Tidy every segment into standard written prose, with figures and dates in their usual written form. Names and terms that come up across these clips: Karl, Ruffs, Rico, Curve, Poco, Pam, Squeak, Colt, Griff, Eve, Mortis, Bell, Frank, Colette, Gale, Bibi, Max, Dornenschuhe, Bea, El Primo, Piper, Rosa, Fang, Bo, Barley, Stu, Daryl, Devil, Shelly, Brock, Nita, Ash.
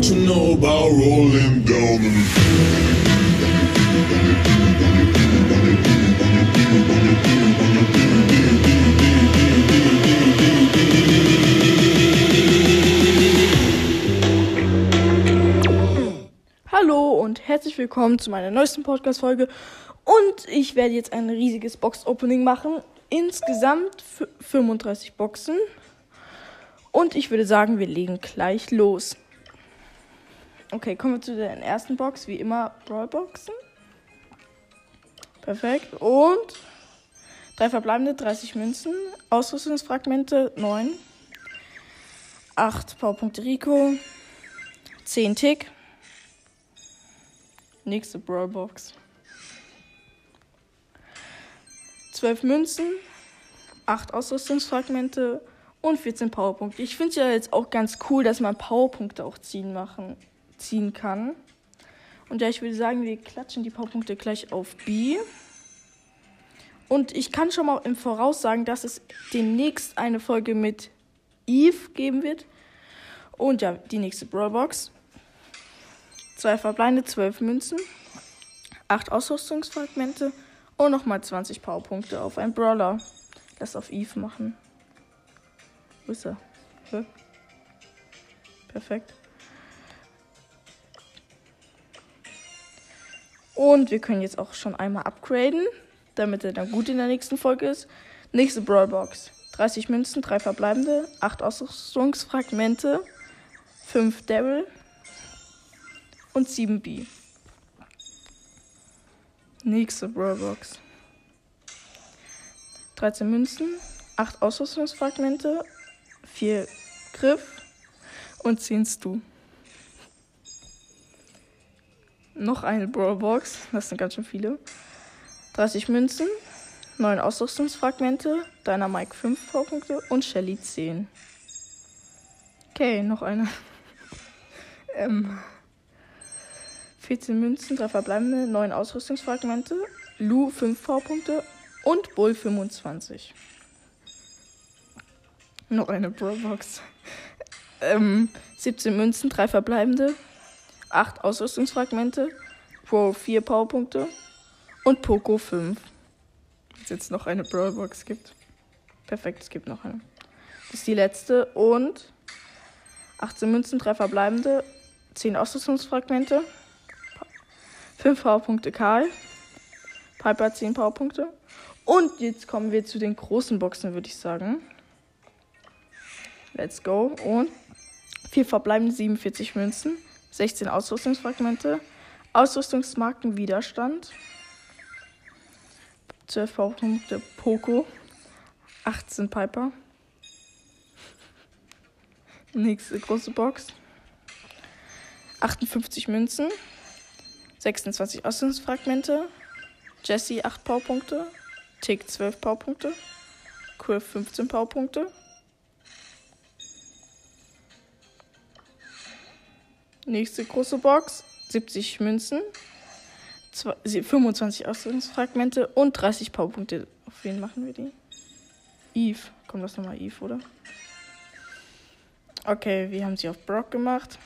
what you know about rolling down. Hallo und herzlich willkommen zu meiner neuesten Podcast-Folge. Und ich werde jetzt ein riesiges Box-Opening machen. Insgesamt 35 Boxen. Und ich würde sagen, wir legen gleich los. Okay, kommen wir zu der ersten Box. Wie immer, Brawl-Boxen. Perfekt. Und 3 verbleibende, 30 Münzen. Ausrüstungsfragmente, 9. 8 Powerpunkte Rico. 10 Tick. Nächste Brawl-Box. 12 Münzen, 8 Ausrüstungsfragmente und 14 Powerpunkte. Ich finde es ja jetzt auch ganz cool, dass man Powerpunkte auch ziehen kann. Und ja, ich würde sagen, wir klatschen die Powerpunkte gleich auf Bea. Und ich kann schon mal im Voraus sagen, dass es demnächst eine Folge mit Eve geben wird. Und ja, die nächste Brawlbox. 2 verbleibende, 12 Münzen, 8 Ausrüstungsfragmente. Und nochmal 20 Powerpunkte auf einen Brawler. Lass auf Eve machen. Wo ist er? Hä? Perfekt. Und wir können jetzt auch schon einmal upgraden, damit er dann gut in der nächsten Folge ist. Nächste Brawlbox. 30 Münzen, 3 verbleibende, 8 Ausrüstungsfragmente, 5 Devil und 7 Bea. Nächste Brawlbox. 13 Münzen, 8 Ausrüstungsfragmente, 4 Griff und 10 Stu. Noch eine Brawlbox, das sind ganz schön viele. 30 Münzen, 9 Ausrüstungsfragmente, Dynamike 5 Powerpunkte und Shelly 10. Okay, noch eine. 14 Münzen, 3 verbleibende, 9 Ausrüstungsfragmente, Lou 5 V-Punkte und Bull 25. Noch eine Brawlbox. 17 Münzen, 3 verbleibende, 8 Ausrüstungsfragmente, Pro 4 V-Punkte und Poco 5. Wenn es jetzt noch eine Brawlbox gibt. Perfekt, es gibt noch eine. Das ist die letzte und 18 Münzen, 3 verbleibende, 10 Ausrüstungsfragmente, 5 Powerpunkte Karl, Piper 10 Powerpunkte. Und jetzt kommen wir zu den großen Boxen, würde ich sagen. Let's go. Und 4 verbleibende 47 Münzen, 16 Ausrüstungsfragmente, Ausrüstungsmarken Widerstand, 12 Powerpunkte Poco, 18 Piper. Nächste große Box. 58 Münzen. 26 Ausrüstungsfragmente, Jesse 8 Powerpunkte, Tick 12 Powerpunkte, Curve 15 Powerpunkte. Nächste große Box, 70 Münzen, 25 Ausrüstungsfragmente und 30 Powerpunkte. Auf wen machen wir die? Eve. Kommt das nochmal Eve, oder? Okay, wir haben sie auf Brock gemacht.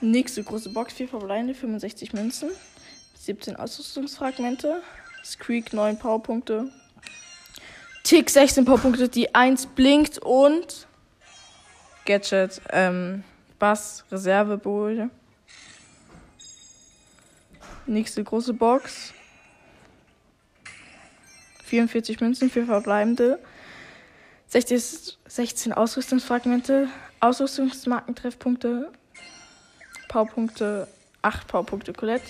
Nächste große Box, 4 verbleibende, 65 Münzen, 17 Ausrüstungsfragmente, Squeak 9 Powerpunkte, Tick 16 Powerpunkte, die 1 blinkt und Gadget, Bass, Reservebowl. Nächste große Box, 44 Münzen, 4 verbleibende, 16 Ausrüstungsfragmente, Ausrüstungsmarkentreffpunkte, Powerpunkte, 8 Powerpunkte Colette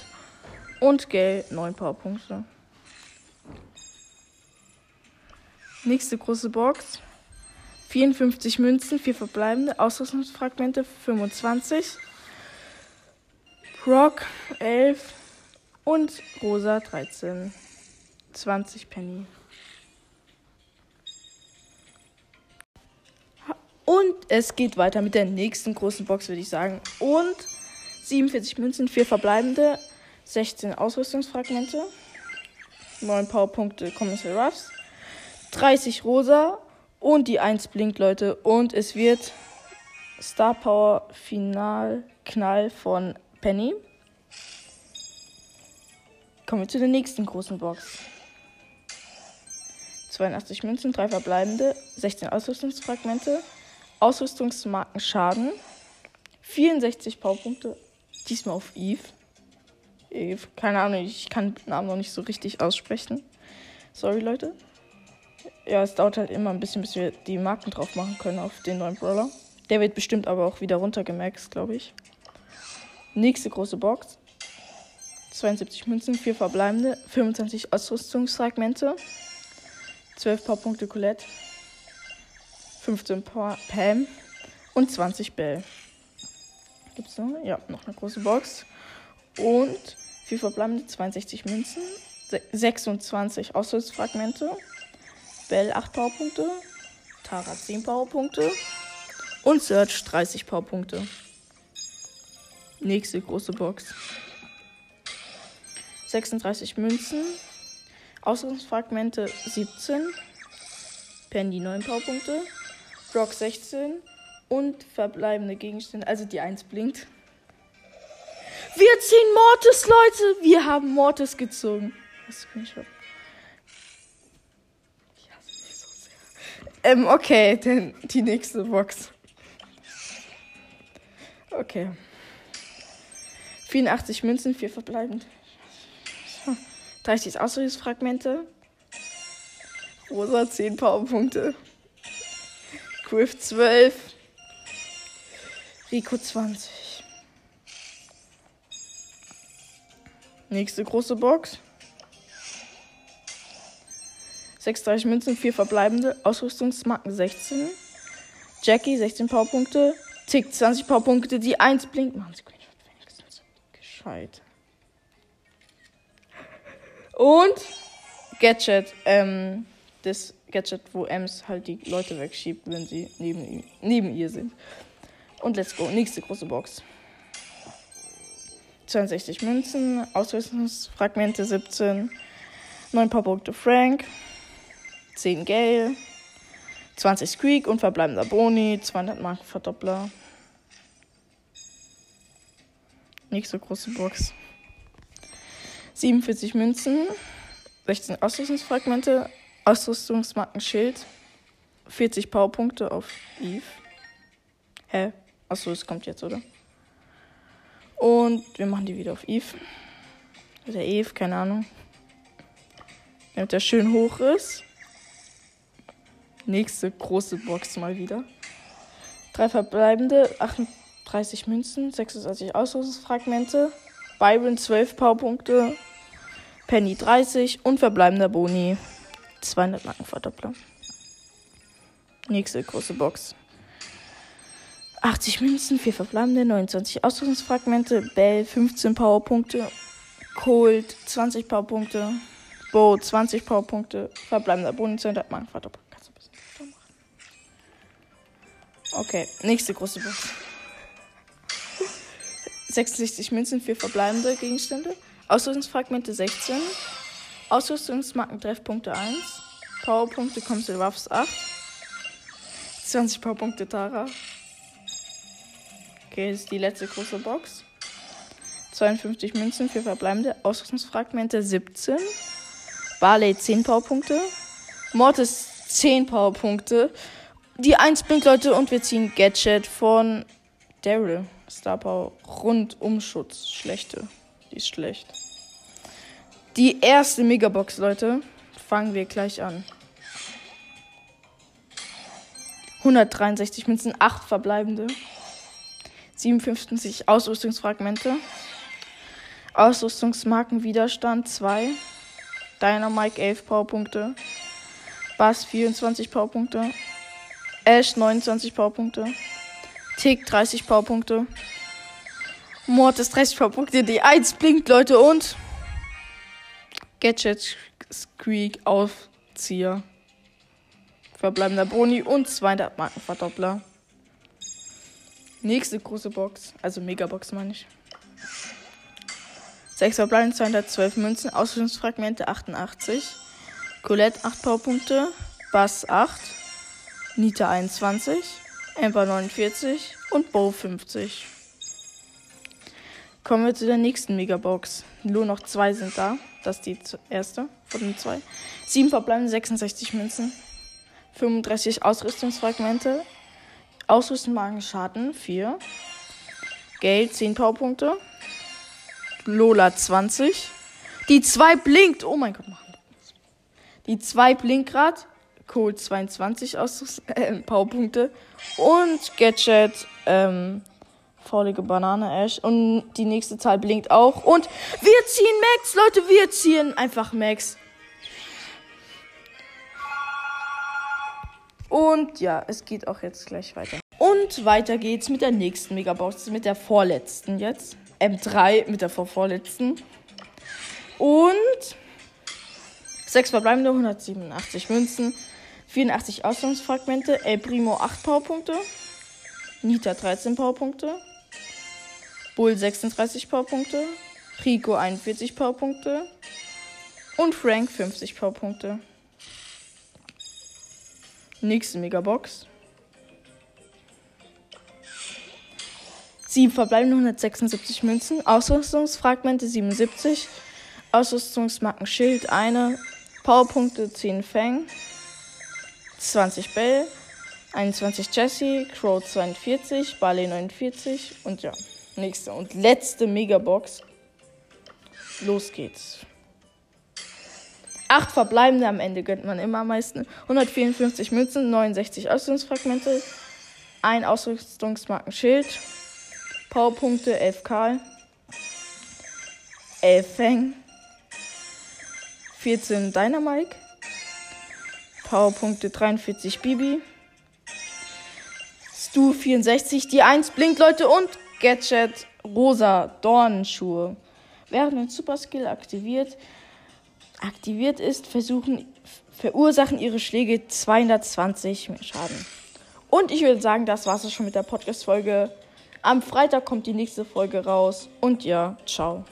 und Gale 9 Powerpunkte. Nächste große Box. 54 Münzen, 4 verbleibende, Ausrüstungsfragmente 25, Brock 11 und Rosa 13. 20 Penny. Und es geht weiter mit der nächsten großen Box, würde ich sagen. Und 47 Münzen, 4 verbleibende, 16 Ausrüstungsfragmente, 9 Powerpunkte Commercial Ruffs, 30 Rosa und die 1 blinkt, Leute. Und es wird Star Power Finalknall von Penny. Kommen wir zu der nächsten großen Box. 82 Münzen, 3 verbleibende, 16 Ausrüstungsfragmente, Ausrüstungsmarken Schaden, 64 Powerpunkte, diesmal auf Eve. Eve, keine Ahnung, ich kann den Namen noch nicht so richtig aussprechen. Sorry, Leute. Ja, es dauert halt immer ein bisschen, bis wir die Marken drauf machen können auf den neuen Brawler. Der wird bestimmt aber auch wieder runtergemaxt, glaube ich. Nächste große Box. 72 Münzen, 4 verbleibende, 25 Ausrüstungsfragmente, 12 Powerpunkte Colette, 15 Pam und 20 Bell. Gibt's noch? Ja, noch eine große Box. Und 4 verbleibende, 62 Münzen, 26 Ausrüstungsfragmente, Bell 8 Powerpunkte, Tara 10 Powerpunkte und Search 30 Powerpunkte. Nächste große Box. 36 Münzen, Ausrüstungsfragmente 17, Penny 9 Powerpunkte, Brock 16 und verbleibende Gegenstände, also die 1 blinkt. Wir ziehen Mortis, Leute! Wir haben Mortis gezogen. Was bin ich? Ich hasse mich so sehr. Okay, dann die nächste Box. Okay. 84 Münzen, 4 verbleibend. 30 Ausrüstungsfragmente. Rosa 10 Powerpunkte. Griff 12. Rico 20. Nächste große Box. 36 Münzen, 4 verbleibende. Ausrüstungsmarken 16. Jackie 16 Powerpunkte. Tick 20 Powerpunkte. Die 1 blinkt. Mann, sie können wenigstens gescheit. Und Gadget, das Gadget, wo Ems halt die Leute wegschiebt, wenn sie neben ihr sind. Und let's go, nächste große Box. 62 Münzen, Ausrüstungsfragmente 17, 9 Powerpunkte Frank, 10 Gale, 20 Squeak und verbleibender Boni, 200 Marken Verdoppler. Nächste große Box. 47 Münzen, 16 Ausrüstungsfragmente, Ausrüstungsmarkenschild, 40 Powerpunkte auf Eve. Hä? Achso, es kommt jetzt, oder? Und wir machen die wieder auf Eve. Oder Eve, keine Ahnung. Damit der schön hoch ist. Nächste große Box mal wieder. 3 verbleibende, 38 Münzen, 36 Ausrüstungsfragmente. Byron 12 Powerpunkte, Penny 30 und verbleibender Boni 200 Marken Verdoppler. Nächste große Box. 80 Münzen, 4 verbleibende, 29 Ausrüstungsfragmente, Bell 15 Powerpunkte, Colt 20 Powerpunkte, Bo 20 Powerpunkte, verbleibender Boni 200 Marken Verdoppler. Kannst du ein bisschen besser machen? Okay, nächste große Box. 66 Münzen, 4 verbleibende Gegenstände, Ausrüstungsfragmente 16, Ausrüstungsmarken Treffpunkte 1, Powerpunkte Comsel Ruffs 8, 20 Powerpunkte Tara. Okay, das ist die letzte große Box. 52 Münzen, 4 verbleibende, Ausrüstungsfragmente 17, Barley 10 Powerpunkte, Mortis 10 Powerpunkte, die 1 blinkt, Leute, und wir ziehen Gadget von Daryl. Star Power Rundumschutz. Schlechte. Die ist schlecht. Die erste Megabox, Leute. Fangen wir gleich an. 163 Münzen, 8 verbleibende. 57 Ausrüstungsfragmente. Ausrüstungsmarken Widerstand 2. Dynamike 11 Powerpunkte. Bass 24 Powerpunkte. Ash 29 Powerpunkte. Tick 30 Powerpunkte. Mortis 30 Powerpunkte. Die 1 blinkt, Leute, und Gadget Squeak Aufzieher. Verbleibender Boni und 200 Marken Verdoppler. Nächste große Box. Also Megabox, meine ich. 6 verbleibende, 212 Münzen. Ausrüstungsfragmente 88. Colette 8 Powerpunkte. Bass 8. Nita 21. Amber 49 und Bo 50. Kommen wir zu der nächsten Megabox. Nur noch 2 sind da. Das ist die erste von den 2. 7 verbleibende 66 Münzen. 35 Ausrüstungsfragmente. Ausrüstungsmagenschaden 4. Gale 10 Powerpunkte. Lola 20. Die 2 blinkt. Oh mein Gott. Die 2 blinkt gerade. Cole 22 Powerpunkte. Und Gadget faulige Banane, Ash. Und die nächste Zahl blinkt auch. Und wir ziehen Max, Leute, wir ziehen einfach Max. Und ja, es geht auch jetzt gleich weiter. Und weiter geht's mit der nächsten Megabox, mit der vorletzten jetzt. M3 mit der vorvorletzten. Und 6 verbleibende, 187 Münzen, 84 Ausgangsfragmente, El Primo 8 Powerpunkte, Nita 13 Powerpunkte, Bull 36 Powerpunkte, Rico 41 Powerpunkte und Frank 50 Powerpunkte. Nächste Megabox. 7 verbleibende 176 Münzen, Ausrüstungsfragmente 77, Ausrüstungsmarken Schild 1, Powerpunkte 10 Fang, 20 Bell, 21 Jesse, Crow 42, Barley 49 und ja, nächste und letzte Megabox. Los geht's. 8 verbleibende, am Ende gönnt man immer am meisten. 154 Münzen, 69 Ausrüstungsfragmente, ein Ausrüstungsmarkenschild, Powerpunkte 11 Karl, 11 Fang, 14 Dynamike, Powerpunkte 43 Bibi, Stu 64, die 1 blinkt, Leute, und Gadget Rosa Dornenschuhe. Während ein Superskill aktiviert ist, verursachen ihre Schläge 220 Schaden. Und ich würde sagen, das war's schon mit der Podcast-Folge. Am Freitag kommt die nächste Folge raus. Und ja, ciao.